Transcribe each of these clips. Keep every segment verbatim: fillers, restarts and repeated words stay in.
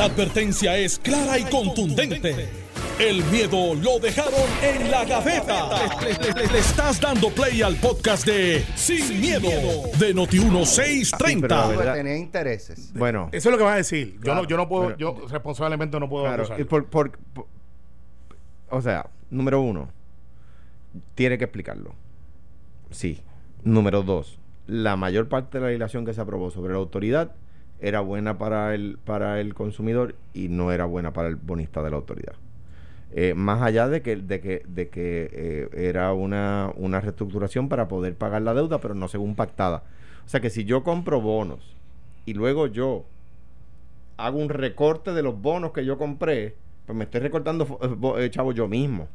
La advertencia es clara y contundente. El miedo lo dejaron en la gaveta. Le, le, le, le estás dando play al podcast de Sin miedo de Noti dieciséis treinta. Sí, tenía intereses. Bueno, eso es lo que vas a decir. Yo claro, no, yo no puedo, pero, yo responsablemente no puedo claro, acusar. Por, por, por, o sea, número uno, tiene que explicarlo. Sí. Número dos, la mayor parte de la legislación que se aprobó sobre la autoridad era buena para el, para el consumidor y no era buena para el bonista de la autoridad. Eh, más allá de que, de que, de que eh, era una, una reestructuración para poder pagar la deuda, pero no según pactada. O sea que si yo compro bonos y luego yo hago un recorte de los bonos que yo compré, pues me estoy recortando, eh, chavo, yo mismo.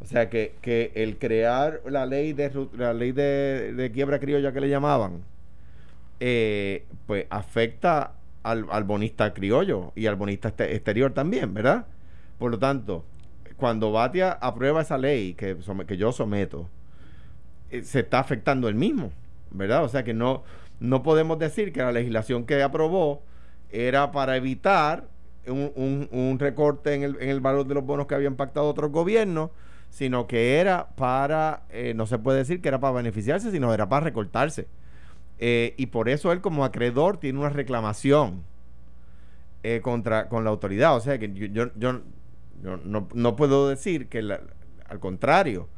O sea que, que el crear la ley de la ley de, de quiebra criolla que le llamaban, eh, pues afecta al, al bonista criollo y al bonista este, exterior también, ¿verdad? Por lo tanto, cuando Batia aprueba esa ley que, que yo someto, eh, se está afectando el mismo, ¿verdad? O sea que no, no podemos decir que la legislación que aprobó era para evitar un, un, un recorte en el, en el valor de los bonos que habían pactado otros gobiernos, sino que era para, eh, no se puede decir que era para beneficiarse, sino era para recortarse. Eh, y por eso él como acreedor tiene una reclamación eh, contra con la autoridad. O sea que yo, yo, yo, yo no, no puedo decir que, la, al contrario,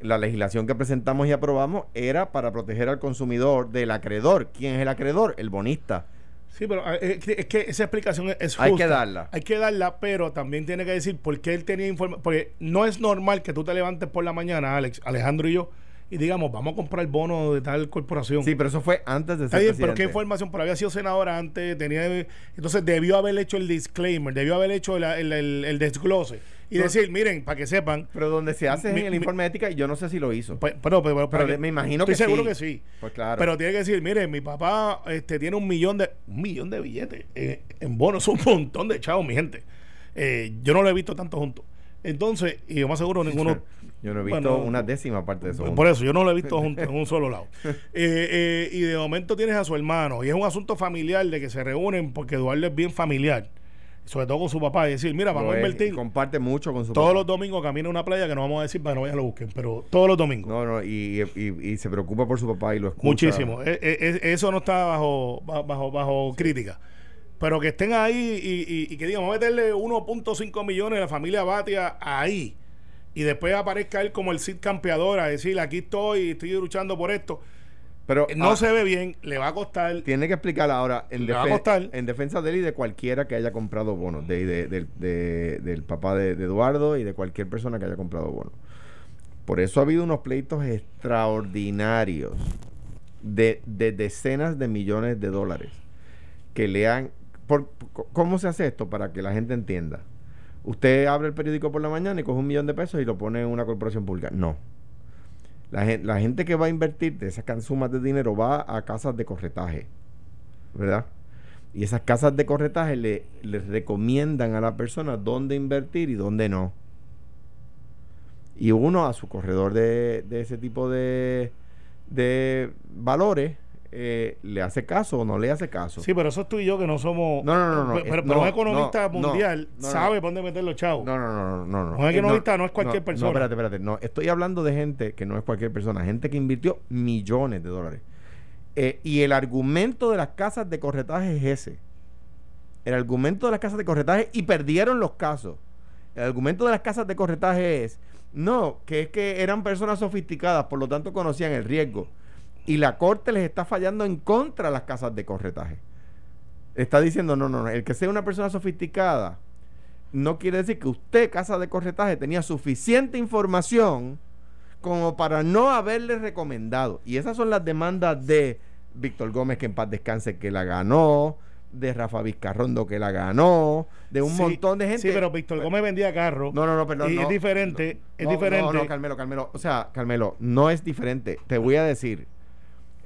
la legislación que presentamos y aprobamos era para proteger al consumidor del acreedor. ¿Quién es el acreedor? El bonista. Sí, pero es que esa explicación es justa. Hay que darla. Hay que darla, pero también tiene que decir por qué él tenía información. Porque no es normal que tú te levantes por la mañana, Alex, Alejandro y yo, y digamos, vamos a comprar bonos de tal corporación. Sí, pero eso fue antes de ser presidente. Pero qué información, pero había sido senadora antes, tenía, entonces debió haber hecho el disclaimer, debió haber hecho el, el, el, el desglose. Y pero, decir, miren, para que sepan. Pero donde se hace mi, en el informe mi, de ética, y yo no sé si lo hizo. Pues, pero, pero, pero, pero que, me imagino que sí. Estoy seguro que sí. Pues claro. Pero tiene que decir, miren, mi papá este, tiene un millón de un millón de billetes eh, en bonos, un montón de chavos, mi gente. Eh, yo no lo he visto tanto juntos. Entonces, y yo más seguro ninguno. Yo no he visto bueno, una décima parte de eso. Por eso, yo no lo he visto junto, en un solo lado. Eh, eh, y de momento tienes a su hermano, y es un asunto familiar de que se reúnen porque Eduardo es bien familiar. Sobre todo con su papá, y decir, mira, vamos pero a invertir. Comparte mucho con su todos papá. Todos los domingos camina a una playa que no vamos a decir para que no vayan a lo busquen, pero todos los domingos. No, no, y, y, y se preocupa por su papá y lo escucha. Muchísimo. Es, es, eso no está bajo bajo bajo sí. crítica. Pero que estén ahí y, y, y que digan, vamos a meterle uno punto cinco millones a la familia Batia ahí. Y después aparezca él como el Cid campeador a decir, aquí estoy, estoy luchando por esto. Pero no ah, se ve bien, le va a costar. Tiene que explicar ahora en, defen- en defensa de él y de cualquiera que haya comprado bonos, de, de, de, de, del papá de, de Eduardo y de cualquier persona que haya comprado bonos. Por eso ha habido unos pleitos extraordinarios de, de decenas de millones de dólares que le han... Por, ¿cómo se hace esto para que la gente entienda? Usted abre el periódico por la mañana y coge un millón de pesos y lo pone en una corporación pública. No. La gente, la gente que va a invertir de esas sumas de dinero va a casas de corretaje, ¿verdad? Y esas casas de corretaje le, le recomiendan a la persona dónde invertir y dónde no. Y uno a su corredor de, de ese tipo de, de valores eh, le hace caso o no le hace caso. Sí, pero eso tú y yo que no somos... No, no, no. no pero, pero no, un economista no, mundial no, no, sabe no, dónde meter los chavos. No, no, no. no, no Un economista no, no es cualquier no, persona. No, espérate, espérate. No, estoy hablando de gente que no es cualquier persona. Gente que invirtió millones de dólares. Eh, y el argumento de las casas de corretaje es ese. El argumento de las casas de corretaje... Y perdieron los casos. El argumento de las casas de corretaje es... No, que es que eran personas sofisticadas, por lo tanto conocían el riesgo. Y la corte les está fallando en contra de las casas de corretaje. Está diciendo, no, no, no, el que sea una persona sofisticada no quiere decir que usted, casa de corretaje, tenía suficiente información como para no haberle recomendado. Y esas son las demandas de Víctor Gómez, que en paz descanse, que la ganó, de Rafa Vizcarrondo, que la ganó, de un sí, montón de gente. Sí, pero Víctor Gómez vendía carro. No, no, no, perdón. Y no, es diferente, no, es diferente. No, no, Carmelo, Carmelo, o sea, Carmelo, no es diferente. Te voy a decir...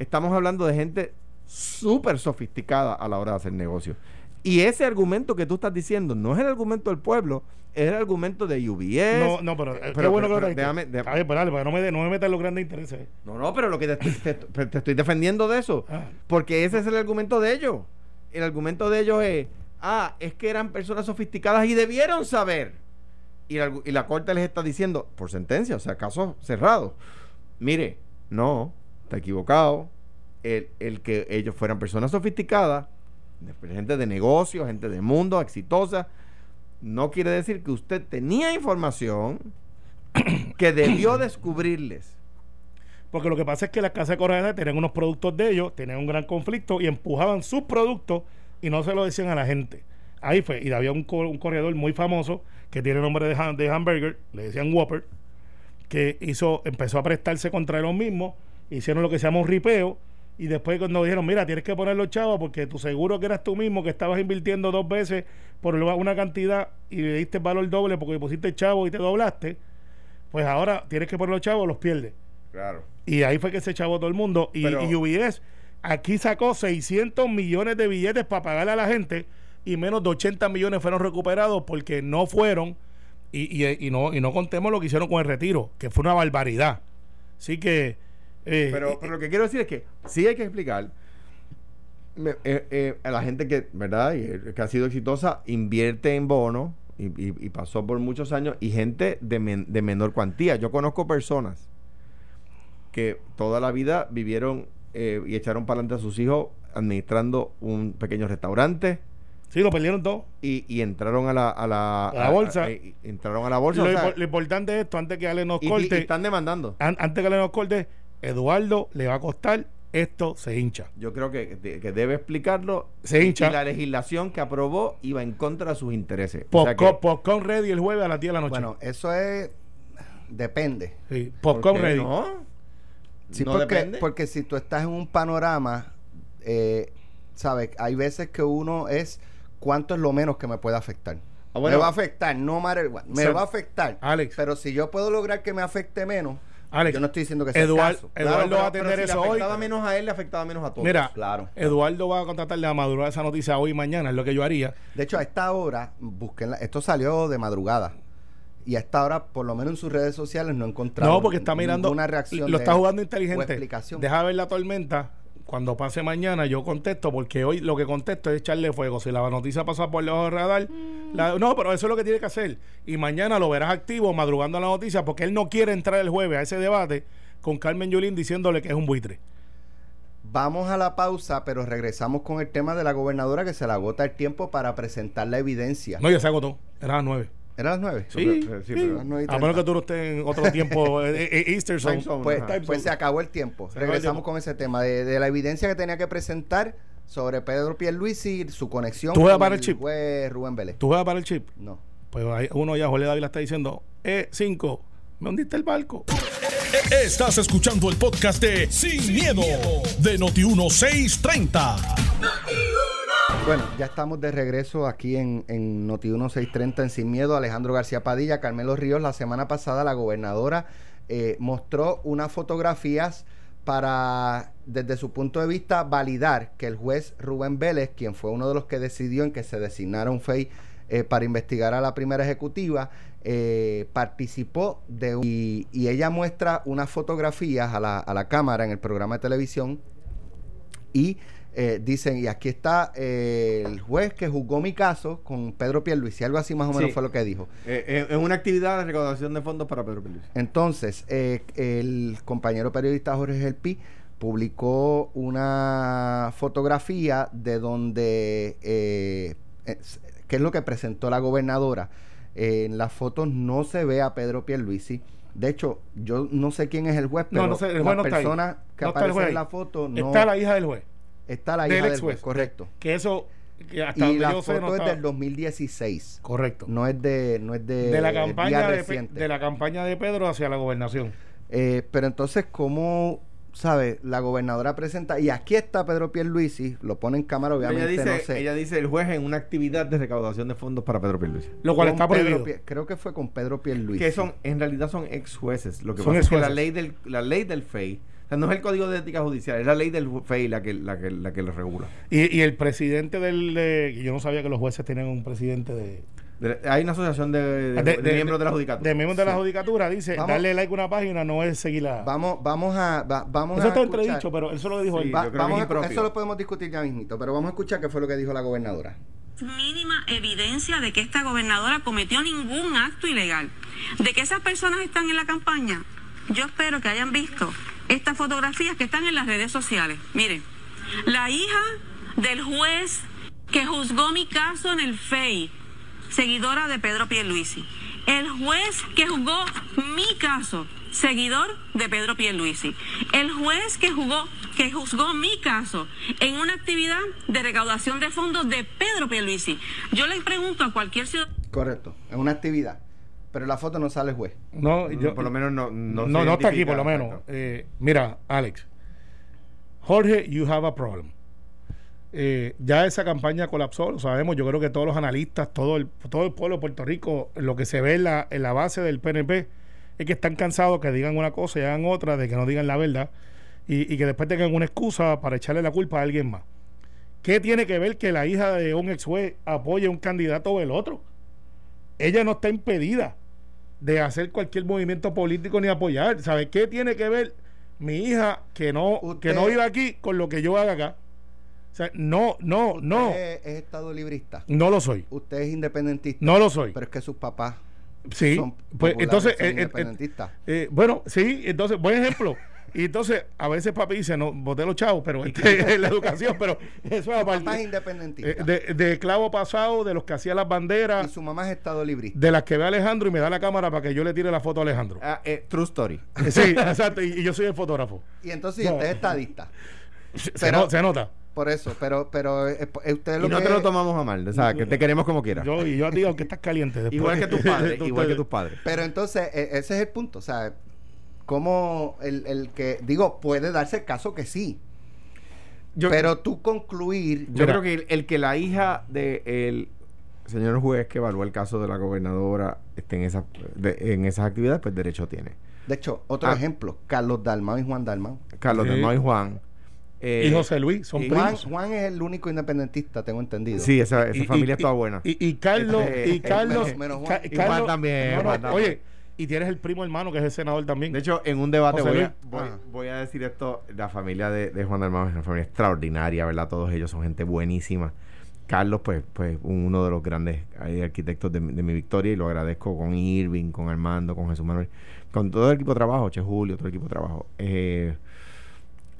Estamos hablando de gente súper sofisticada a la hora de hacer negocios. Y ese argumento que tú estás diciendo no es el argumento del pueblo, es el argumento de U B S. No, no, pero, pero qué bueno pero, que lo déjame, déjame. A ver, pero dale, para no me, no me metas los grandes intereses. No, no, pero lo que te, te, te, te estoy defendiendo de eso, ah. porque ese es el argumento de ellos. El argumento de ellos es, ah, es que eran personas sofisticadas y debieron saber. Y la, y la corte les está diciendo, por sentencia, o sea, casos cerrados, mire, no, está equivocado. El, el que ellos fueran personas sofisticadas, gente de negocios, gente de mundo, exitosa, no quiere decir que usted tenía información que debió descubrirles. Porque lo que pasa es que las casas de correas tenían unos productos de ellos, tenían un gran conflicto y empujaban sus productos y no se lo decían a la gente. Ahí fue. Y había un, cor- un corredor muy famoso que tiene nombre de, ha- de hamburger, le decían Whopper, que hizo, empezó a prestarse contra ellos mismos, hicieron lo que se llama un ripeo. Y después cuando dijeron, mira, tienes que ponerlo chavo porque tu seguro que eras tú mismo, que estabas invirtiendo dos veces por una cantidad y le diste valor doble porque pusiste chavo y te doblaste, pues ahora tienes que ponerlo chavo, los pierdes. Claro. Y ahí fue que se chavó todo el mundo. Y, Pero, y U B S aquí sacó seiscientos millones de billetes para pagarle a la gente y menos de ochenta millones fueron recuperados porque no fueron y, y, y, no, y no contemos lo que hicieron con el retiro, que fue una barbaridad. Así que... Eh, pero, eh, pero lo que quiero decir es que sí hay que explicar eh, eh, a la gente que, ¿verdad? Y, que ha sido exitosa, invierte en bonos y, y, y pasó por muchos años y gente de, men, de menor cuantía. Yo conozco personas que toda la vida vivieron eh, y echaron para adelante a sus hijos administrando un pequeño restaurante. Sí, lo perdieron todo. Y, y entraron a la, a la, a la bolsa. A, a, y entraron a la bolsa. Lo, o sea, lo importante es esto, antes que Ale nos corte. Y, y están demandando. An, antes que Ale nos corte. Eduardo, le va a costar, esto se hincha. Yo creo que, que debe explicarlo. Se hincha. Y la legislación que aprobó iba en contra de sus intereses. Popcorn Ready el jueves a las diez de la noche. Bueno, eso es... Depende. Sí. Popcorn Ready. No, sí, no porque, depende. Porque si tú estás en un panorama, eh, ¿sabes? Hay veces que uno es... ¿Cuánto es lo menos que me puede afectar? Ah, bueno. Me va a afectar, no matter what. Me o sea, va a afectar. Alex. Pero si yo puedo lograr que me afecte menos... Alex, yo no estoy diciendo que sea Eduard, el caso. Eduardo claro, va a tener si eso hoy. Le afectaba menos a él, le afectaba menos a todos. Mira, claro. Eduardo va a contratarle a madrugada esa noticia hoy y mañana, es lo que yo haría. De hecho, a esta hora, busquen la, esto salió de madrugada. Y a esta hora, por lo menos en sus redes sociales, no encontraron no, porque está mirando, ninguna reacción. Lo está jugando inteligente. Deja ver la tormenta. Cuando pase mañana, yo contesto, porque hoy lo que contesto es echarle fuego. Si la noticia pasa por debajo del radar, mm. la, no, pero eso es lo que tiene que hacer. Y mañana lo verás activo, madrugando a la noticia, porque él no quiere entrar el jueves a ese debate con Carmen Yulín diciéndole que es un buitre. Vamos a la pausa, pero regresamos con el tema de la gobernadora, que se le agota el tiempo para presentar la evidencia. No, ya se agotó. Era a las nueve. ¿Era a las nueve? Sí, sí, sí. Pero las nueve y treinta. A menos que tú no estés en otro tiempo, eh, eh, Easter Zone. Zone pues, pues se acabó el tiempo. Se Regresamos el tiempo. con ese tema de, de la evidencia que tenía que presentar sobre Pedro Pierluisi, su conexión ¿Tú juegas con para el, el chip? Juez Rubén Vélez. ¿Tú juegas para el chip? No. Pues hay uno ya, Jorge Dávila, está diciendo, eh, cinco, me hundiste el barco. Estás escuchando el podcast de Sin, Sin miedo, miedo de Noti dieciséis treinta. Bueno, ya estamos de regreso aquí en, en Noti dieciséis treinta en Sin Miedo. Alejandro García Padilla, Carmelo Ríos. La semana pasada la gobernadora eh, mostró unas fotografías para, desde su punto de vista, validar que el juez Rubén Vélez, quien fue uno de los que decidió en que se designara un F E I eh, para investigar a la primera ejecutiva, eh, participó de un, y, y ella muestra unas fotografías a la, a la cámara en el programa de televisión y... Eh, dicen, y aquí está eh, el juez que juzgó mi caso con Pedro Pierluisi, algo así más o menos sí. fue lo que dijo. Es eh, eh, una actividad de recaudación de fondos para Pedro Pierluisi. Entonces, eh, el compañero periodista Jorge Gelpí publicó una fotografía de donde, eh, es, que es lo que presentó la gobernadora. Eh, en las fotos no se ve a Pedro Pierluisi. De hecho, yo no sé quién es el juez, pero no, no sé, el juez la no persona está que no aparece en la foto no... Está la hija del juez. Está la hija del juez, correcto. Que eso que hasta y donde la yo foto sé, no es estaba. Del dos mil dieciséis, correcto. No es de no es de, de la campaña de, Pe- de la campaña de Pedro hacia la gobernación. Eh, pero entonces cómo sabe la gobernadora presenta y aquí está Pedro Pierluisi, lo pone en cámara obviamente. Ella dice, no sé. Ella dice el juez en una actividad de recaudación de fondos para Pedro Pierluisi. Lo cual con está prohibido. Pedro, creo que fue con Pedro Pierluisi. Que son en realidad son ex jueces. Lo que son pasa es que la ley del la ley del F E I. O sea, no es el Código de Ética Judicial, es la ley del F E I la que, la que, la que lo regula. Y, y el presidente del... De, yo no sabía que los jueces tenían un presidente de... de hay una asociación de, de, de, de, de miembros de la judicatura. De miembros sí. de la judicatura, dice, vamos, darle like a una página no es seguirla. Vamos, vamos a... Va, vamos eso está entredicho, pero eso lo dijo sí, él. Va, vamos a, eso lo podemos discutir ya mismito, pero vamos a escuchar qué fue lo que dijo la gobernadora. mínima evidencia de que esta gobernadora cometió ningún acto ilegal. De que esas personas están en la campaña, yo espero que hayan visto estas fotografías que están en las redes sociales. Miren, la hija del juez que juzgó mi caso en el F E I, seguidora de Pedro Pierluisi. El juez que juzgó mi caso, seguidor de Pedro Pierluisi. El juez que juzgó, que juzgó mi caso en una actividad de recaudación de fondos de Pedro Pierluisi. Yo les pregunto a cualquier ciudadano... Correcto, es una actividad. Pero la foto no sale el juez. No, yo, por lo menos no... No, no, no está aquí, por lo menos. Eh, mira, Alex. Jorge, you have a problem. Eh, ya esa campaña colapsó, lo sabemos. Yo creo que todos los analistas, todo el, todo el pueblo de Puerto Rico, lo que se ve en la, en la base del P N P es que están cansados que digan una cosa y hagan otra, de que no digan la verdad y, y que después tengan una excusa para echarle la culpa a alguien más. ¿Qué tiene que ver que la hija de un ex juez apoye a un candidato o el otro? Ella no está impedida de hacer cualquier movimiento político ni apoyar. ¿Sabe qué tiene que ver mi hija que no, usted, que no vive aquí con lo que yo haga acá? O sea, no, no, no. Usted es estado librista. No lo soy. Usted es independentista. No lo soy. Pero es que sus papás sí, son pues, entonces, son eh, independentistas. Eh, eh, bueno, sí, entonces, buen ejemplo. Y entonces, a veces papi dice, no, voté los chavos, pero este, es la educación, pero eso es aparte. Su mamá es independentista. De, de esclavo pasado, de los que hacía las banderas. Y su mamá es estado librista. De las que ve a Alejandro y me da la cámara para que yo le tire la foto a Alejandro. Ah, eh, true story. Sí, exacto, y, y yo soy el fotógrafo. Y entonces, no. Usted es estadista. Se, pero, no, se nota. Por eso, pero pero eh, usted lo y no que... te lo tomamos a mal, o sea, que te queremos como quieras. Yo y yo digo que estás caliente. Después. Igual que tus padres, igual que tus padres. Pero entonces, eh, ese es el punto, o sea, como el, el que, digo, puede darse el caso que sí. Yo, pero tú concluir... Yo mira, creo que el, el que la hija del señor juez que evaluó el caso de la gobernadora esté en, esa, de, en esas actividades, pues derecho tiene. De hecho, otro ah, ejemplo, Carlos Dalman y Juan Dalman. Carlos sí. Dalman y Juan... Eh, y José Luis son y primos. Juan, Juan es el único independentista, tengo entendido. Sí, esa, esa y, familia y, está y, buena. Y, y Carlos, y Carlos, menos, menos Juan. Y Juan Carlos, también, no, no, Juan también. Oye, y tienes el primo hermano que es el senador también. De hecho, en un debate voy a, voy, voy a decir esto: la familia de, de Juan Dalman es una familia extraordinaria, ¿verdad? Todos ellos son gente buenísima. Carlos, pues, pues uno de los grandes arquitectos de, de mi victoria, y lo agradezco con Irving, con Armando, con Jesús Manuel, con todo el equipo de trabajo, Che Julio, todo el equipo de trabajo. Eh.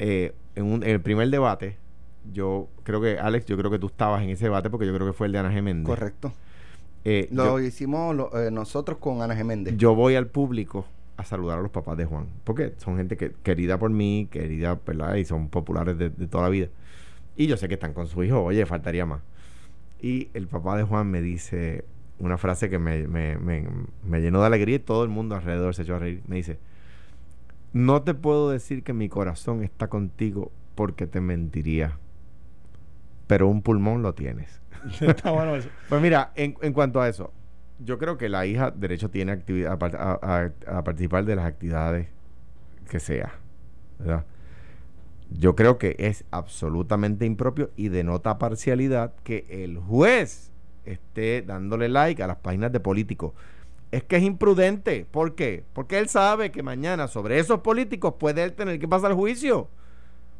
eh En, un, en el primer debate, yo creo que, Alex, yo creo que tú estabas en ese debate porque yo creo que fue el de Ana G. Méndez. Correcto. Eh, lo yo, hicimos lo, eh, nosotros con Ana G. Méndez. Yo voy al público a saludar a los papás de Juan, porque son gente que, querida por mí, querida, ¿verdad? Y son populares de, de toda la vida. Y yo sé que están con su hijo, oye, faltaría más. Y el papá de Juan me dice una frase que me, me, me, me llenó de alegría y todo el mundo alrededor se echó a reír. Me dice... No te puedo decir que mi corazón está contigo porque te mentiría, pero un pulmón lo tienes. Está bueno eso. Pues mira, en, en cuanto a eso, yo creo que la hija derecho tiene actividad a, a, a participar de las actividades que sea, ¿verdad? Yo creo que es absolutamente impropio y denota parcialidad que el juez esté dándole like a las páginas de políticos. Es que es imprudente. ¿Por qué? Porque él sabe que mañana sobre esos políticos puede él tener que pasar juicio.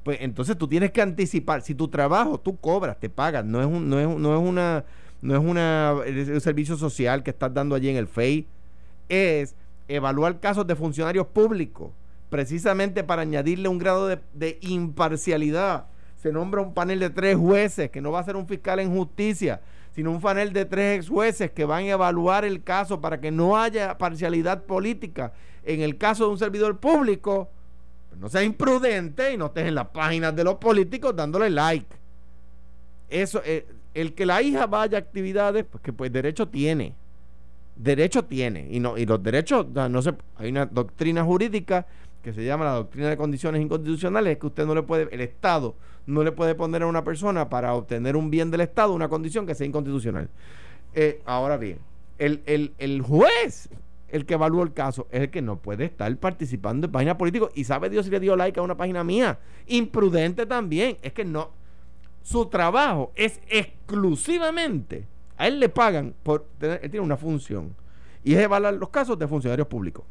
Pues entonces tú tienes que anticipar. Si tu trabajo, tú cobras, te pagas. No es un, no es, no es una, no es una es un servicio social que estás dando allí en el F E I. Es evaluar casos de funcionarios públicos, precisamente para añadirle un grado de, de imparcialidad. Se nombra un panel de tres jueces, que no va a ser un fiscal en justicia, sino un panel de tres ex jueces que van a evaluar el caso para que no haya parcialidad política. En el caso de un servidor público, no seas imprudente y no estés en las páginas de los políticos dándole like. Eso, eh, el que la hija vaya a actividades, pues que pues derecho tiene. Derecho tiene. Y no, y los derechos, no se, hay una doctrina jurídica que se llama la doctrina de condiciones inconstitucionales, que usted no le puede, el Estado no le puede poner a una persona para obtener un bien del Estado una condición que sea inconstitucional. Eh, ahora bien, el, el, el juez, el que evaluó el caso, es el que no puede estar participando en páginas políticas, y sabe Dios si le dio like a una página mía. Imprudente también. Es que no, su trabajo es exclusivamente, a él le pagan por tener, él tiene una función, y es evaluar los casos de funcionarios públicos.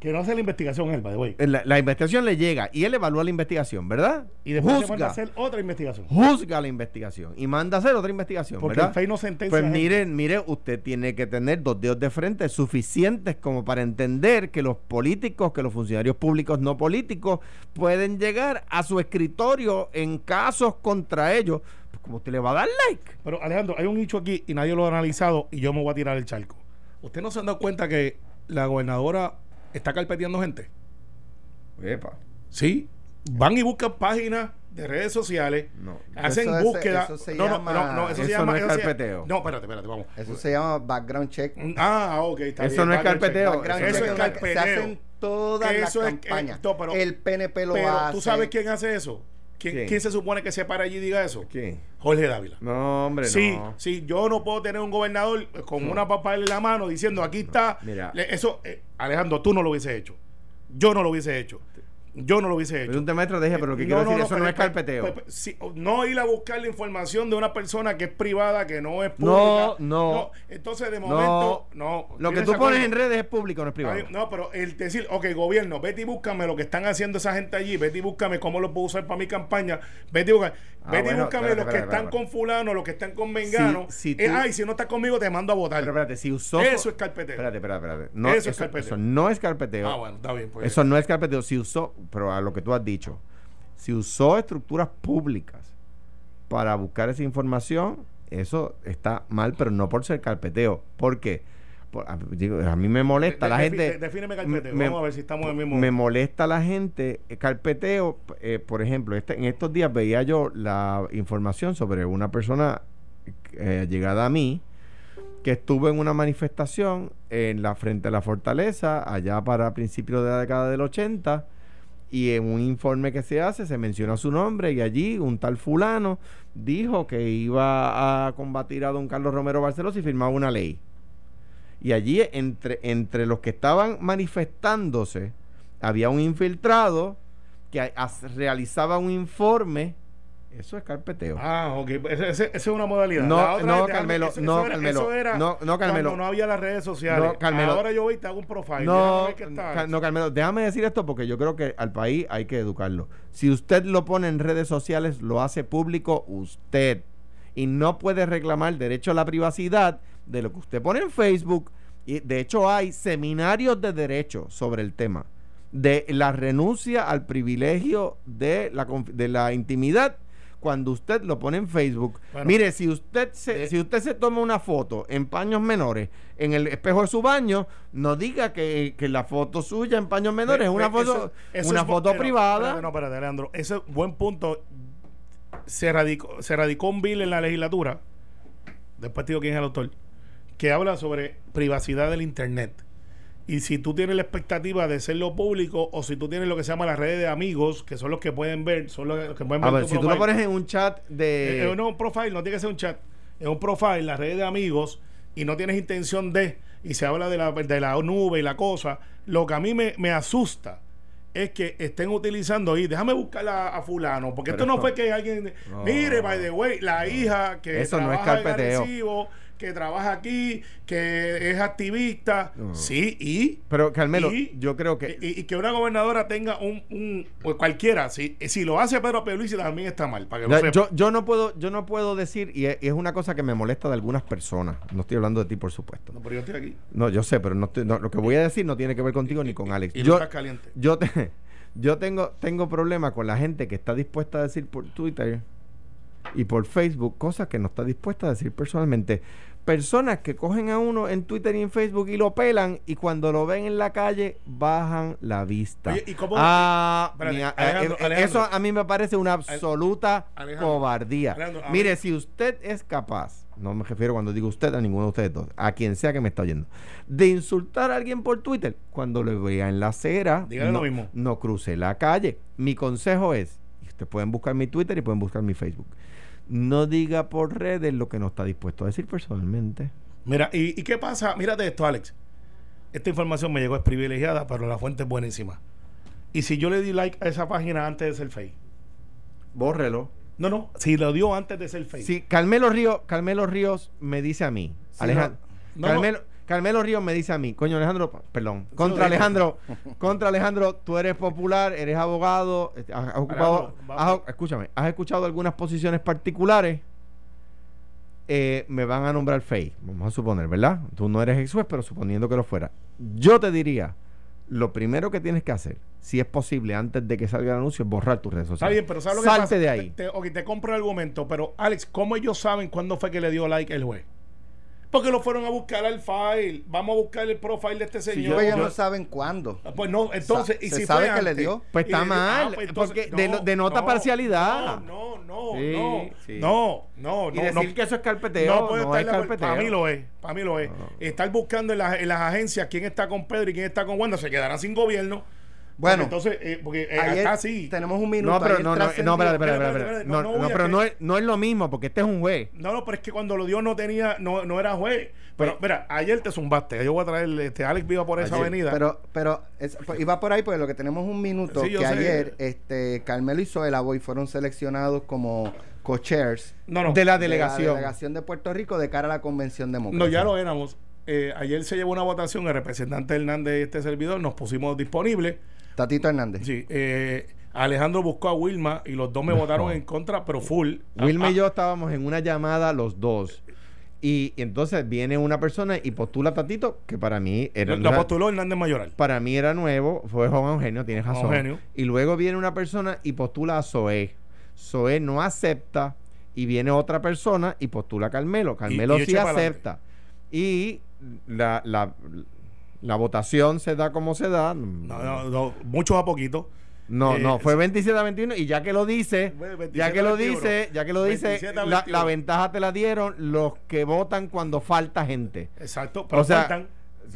Que no hace la investigación él, by the way. La, la investigación le llega y él evalúa la investigación, ¿verdad? Y después juzga, se manda a hacer otra investigación. Juzga la investigación y manda a hacer otra investigación, porque ¿verdad? El FEI no sentencia. Pues mire, mire, usted tiene que tener dos dedos de frente suficientes como para entender que los políticos, que los funcionarios públicos no políticos pueden llegar a su escritorio en casos contra ellos. Pues como usted le va a dar like. Pero Alejandro, hay un hecho aquí y nadie lo ha analizado y yo me voy a tirar el charco. ¿Usted no se han dado cuenta que la gobernadora está carpeteando gente? Epa. Sí, van y buscan páginas de redes sociales, no, hacen eso, búsqueda. Eso se no, llama, no, no, no, eso, eso se llama no es eso carpeteo. Se, no, espérate, espérate, vamos. Eso se llama background check. Ah, ok, está eso bien. No es carpeteo. Eso, eso es carpeteo. Se hacen todas las campañas. El P N P lo pero, hace. ¿Tú sabes quién hace eso? ¿Quién, ¿Quién? ¿Quién se supone que se para allí y diga eso? ¿Quién? Jorge Dávila. No, hombre, sí, no. Sí, yo no puedo tener un gobernador con no. una papel en la mano diciendo, aquí está. No, mira. Le, eso, eh, Alejandro, tú no lo hubiese hecho. Yo no lo hubiese hecho. Yo no lo hubiese hecho. Pero un tema de estrategia, pero lo que no, quiero no, decir, no, eso pero, no es carpeteo. Pero, pero, sí, no ir a buscar la información de una persona que es privada, que no es pública. No, no. no entonces, de momento, no. no lo que tú pones cosa? en redes es público, no es privado. Ay, no, pero el decir, ok, gobierno, vete y búscame lo que están haciendo esa gente allí, vete y búscame cómo lo puedo usar para mi campaña, vete y búscame, ah, vete bueno, y búscame espérate, los que espérate, están espérate, con fulano, los que están con mengano. Si, si tú, eh, ay, si no estás conmigo, te mando a votar. Pero espérate, si usó... Eso es carpeteo. Espérate, espérate, espérate. No, eso, eso es carpeteo. Eso no es carpeteo. Ah, bueno, está bien. Pues, eso no es carpeteo. Si usó... pero a lo que tú has dicho, si usó estructuras públicas para buscar esa información, eso está mal, pero no por ser carpeteo. ¿Por qué? Por, a, digo, a mí me molesta de, la de, gente de, defíneme carpeteo, me, vamos a ver si estamos en el mismo me molesta la gente, carpeteo eh, por ejemplo, este, en estos días veía yo la información sobre una persona eh, llegada a mí que estuvo en una manifestación en la frente a la Fortaleza allá para principios de la década del ochenta, y en un informe que se hace se menciona su nombre, y allí un tal fulano dijo que iba a combatir a don Carlos Romero Barceló si firmaba una ley, y allí entre, entre los que estaban manifestándose había un infiltrado que a, a, realizaba un informe. Eso es carpeteo. Ah, ok, esa es una modalidad. No, no, Carmelo, eso, no, eso era, Carmelo, eso era no, no, Carmelo, no había las redes sociales. No, Carmelo, ahora yo voy y te hago un profile. No, que está, no, Carmelo, déjame decir esto porque yo creo que al país hay que educarlo. Si usted lo pone en redes sociales, lo hace público usted, y no puede reclamar derecho a la privacidad de lo que usted pone en Facebook. Y de hecho hay seminarios de derecho sobre el tema de la renuncia al privilegio de la, de la intimidad cuando usted lo pone en Facebook. Bueno, mire, si usted se, eh, si usted se toma una foto en paños menores en el espejo de su baño, no diga que, que la foto suya en paños menores eh, es una eh, foto eso, eso una es, foto pero, privada. Pero, no, espérate, Alejandro, ese es buen punto. Se radicó, se radicó un bill en la legislatura del partido que es el autor, que habla sobre privacidad del internet. Y si tú tienes la expectativa de ser lo público, o si tú tienes lo que se llama las redes de amigos, que son los que pueden ver, son los que pueden ver. A ver, si profile, tú lo pones en un chat de... Eh, eh, no, un profile, no tiene que ser un chat. Es un profile, las redes de amigos, y no tienes intención de... Y se habla de la, de la nube y la cosa. Lo que a mí me, me asusta es que estén utilizando y déjame buscar a, a fulano, porque esto, esto no fue que alguien... No, mire, by the way, la no, hija que eso trabaja no es carpeteo. Agresivo, que trabaja aquí, que es activista, uh-huh. sí, y... Pero, Carmelo, y, yo creo que... Y, y que una gobernadora tenga un... un cualquiera, si, si lo hace Pedro Pierluisi también está mal, para que lo sepa. Yo, yo, no puedo, yo no puedo decir, y es, y es una cosa que me molesta de algunas personas, no estoy hablando de ti, por supuesto. No, pero yo estoy aquí. No, yo sé, pero no, estoy, no lo que voy a decir no tiene que ver contigo y, ni con Alex. Y yo, no estás caliente. Yo, te, yo tengo, tengo problema con la gente que está dispuesta a decir por Twitter y por Facebook cosas que no está dispuesta a decir personalmente. Personas que cogen a uno en Twitter y en Facebook y lo pelan, y cuando lo ven en la calle bajan la vista. Oye, ¿y cómo? Ah, espérate, mira, Alejandro, eh, Alejandro, eso a mí me parece una absoluta Alejandro, cobardía. Alejandro, mire, si usted es capaz, no me refiero cuando digo usted a ninguno de ustedes dos, a quien sea que me está oyendo, de insultar a alguien por Twitter, cuando lo vea en la acera, dígale no, lo mismo. No cruce la calle. Mi consejo es, y ustedes pueden buscar mi Twitter y pueden buscar mi Facebook, no diga por redes lo que no está dispuesto a decir personalmente. Mira, ¿y, y qué pasa? Mírate esto, Alex. Esta información me llegó, es privilegiada, pero la fuente es buenísima. Y si yo le di like a esa página antes de ser fake, bórrelo. No, no, si lo dio antes de ser fake. Sí, Carmelo Ríos, Carmelo Ríos me dice a mí, sí, Alejandro, no, no, Carmelo, no. Carmelo Ríos me dice a mí, coño Alejandro, perdón, contra Alejandro, contra Alejandro, tú eres popular, eres abogado, has, has ocupado, has, escúchame, has escuchado algunas posiciones particulares, eh, me van a nombrar F E I, vamos a suponer, ¿verdad? Tú no eres ex juez, pero suponiendo que lo fuera. Yo te diría, lo primero que tienes que hacer, si es posible, antes de que salga el anuncio, es borrar tus redes sociales. Está bien, pero ¿sabes lo que pasa? Salte de ahí. Te, te, ok, te compro el argumento, pero Alex, ¿cómo ellos saben cuándo fue que le dio like el juez? Porque lo fueron a buscar al file. Vamos a buscar el profile de este señor. Si yo, ellos yo, no saben cuándo. Pues no, entonces. Sa y si sabe fue que antes, le dio. Pues está mal. Ah, pues entonces, porque no, de, denota no, parcialidad. No, no, no. Sí, no, sí. no, no. Y decir no, que eso es carpeteo. No, puede no estar es la, carpeteo. Para mí lo es. Para mí lo es. No. Estar buscando en, la, en las agencias quién está con Pedro y quién está con Wanda. Se quedarán sin gobierno. Bueno, entonces, eh, porque eh, ayer acá sí. Tenemos un minuto. No, pero no, no, no, espera, espera, espera. No, no, no, pero que... no, es, no es lo mismo, porque este es un juez. No, no, pero es que cuando lo dio no tenía, no, no era juez. Pero, mira, ayer te zumbaste. Yo voy a traer, este, Alex viva por esa ayer. avenida. Pero, pero, es, iba por ahí, porque lo que tenemos un minuto, sí, que sé. ayer, este, Carmelo y Zoé Lavoy fueron seleccionados como co-chairs no, no, de la delegación. De la delegación de Puerto Rico de cara a la Convención Democrática. No, ya lo éramos. Eh, ayer se llevó una votación, el representante Hernández de este servidor, nos pusimos disponibles. Tatito Hernández. Sí, eh, Alejandro buscó a Wilma y los dos me no. votaron en contra, pero full. Wilma ah, y yo estábamos en una llamada los dos. Y, y entonces viene una persona y postula a Tatito, que para mí era... Lo, lo postuló Hernández Mayoral. Para mí era nuevo, fue Juan Eugenio, tienes razón. Eugenio. Y luego viene una persona y postula a Zoé. Zoé no acepta y viene otra persona y postula a Carmelo. Carmelo y, y sí acepta. Y la... la La votación se da como se da. No, no, no muchos a poquitos. No, eh, no, fue veintisiete a veintiuno y ya que lo dice, ya que lo dice, ya que lo dice, la, la ventaja te la dieron los que votan cuando falta gente. Exacto, pero o sea, cuentan.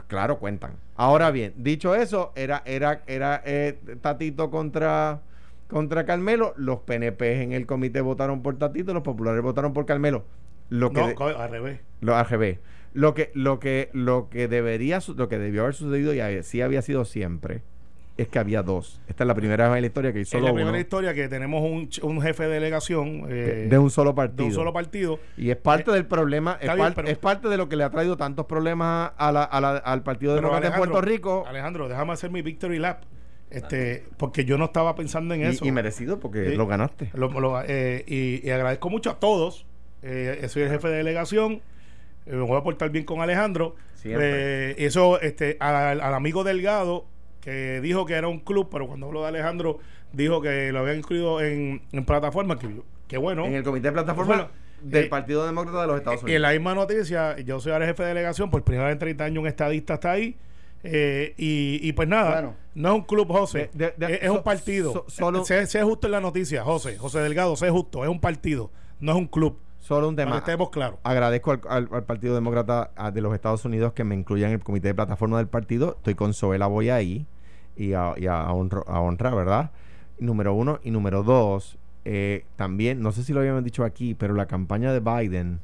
Claro, cuentan. Ahora bien, dicho eso, era era era eh, Tatito contra contra Carmelo, los P N P en el comité votaron por Tatito, los populares votaron por Carmelo. Lo que no, de, al revés. Lo al revés. Lo que, lo que, lo que debería, lo que debió haber sucedido y así había sido siempre, es que había dos. Esta es la primera vez en la historia que hizo solo uno. Es la primera uno. historia que tenemos un, un jefe de delegación eh, de un solo partido. De un solo partido. Y es parte eh, del problema, es, bien, par, pero, es parte de lo que le ha traído tantos problemas a la, a la, al Partido Demócrata en Puerto Rico. Alejandro, déjame hacer mi victory lap. Este, porque yo no estaba pensando en y, eso. Y merecido porque sí, lo ganaste. Lo, lo, eh, y, y agradezco mucho a todos. Eh, soy el jefe de delegación. Me voy a portar bien con Alejandro. Eh, eso este al, al amigo Delgado, que dijo que era un club, pero cuando habló de Alejandro dijo que lo había incluido en, en plataforma, que, que bueno, en el comité de plataforma bueno, del eh, Partido Demócrata de los Estados Unidos. En la misma noticia, yo soy ahora jefe de delegación, por primera vez en treinta años un estadista está ahí. Eh, y, y pues nada, bueno, no es un club, José, de, de, de, es, es so, un partido. So, solo, sé, sé justo en la noticia, José, José Delgado, sé justo, es un partido, no es un club. Solo un tema. Estemos claros. Agradezco al, al, al Partido Demócrata de los Estados Unidos que me incluya en el comité de plataforma del partido. Estoy con Zoé Lavoy ahí y a, y a, honro, a honra, ¿verdad? Número uno. Y número dos, eh, también, no sé si lo habíamos dicho aquí, pero la campaña de Biden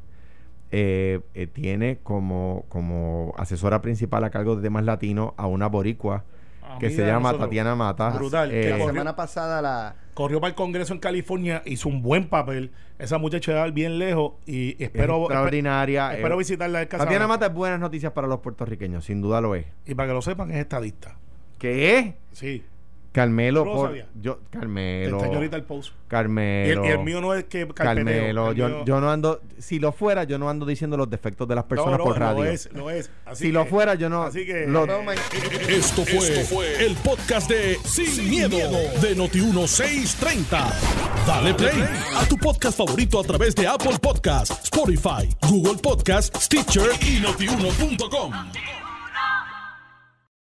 eh, eh, tiene como, como asesora principal a cargo de temas latinos a una boricua a que se llama nosotros. Tatiana Mata. Brutal. Eh, que la semana pasada la... corrió para el Congreso en California, hizo un buen papel. Esa muchacha va bien lejos y espero... Es extraordinaria. Esper, eh, espero visitarla en casa. Tatiana Mata es buenas noticias para los puertorriqueños, sin duda lo es. Y para que lo sepan, es estadista. ¿Qué? Sí. Carmelo... Yo, por, yo Carmelo... Señorita el post. Carmelo... Y el, el mío no es que... Carmelo, yo, yo no ando... Si lo fuera, yo no ando diciendo los defectos de las personas no, no, por radio. Lo es, lo es. Así si que, lo fuera, yo no... Así que... Lo, no, esto, fue esto fue el podcast de Sin, Sin miedo, miedo de Noti uno seis treinta. Dale play a tu podcast favorito a través de Apple Podcasts, Spotify, Google Podcasts, Stitcher y Noti uno punto com.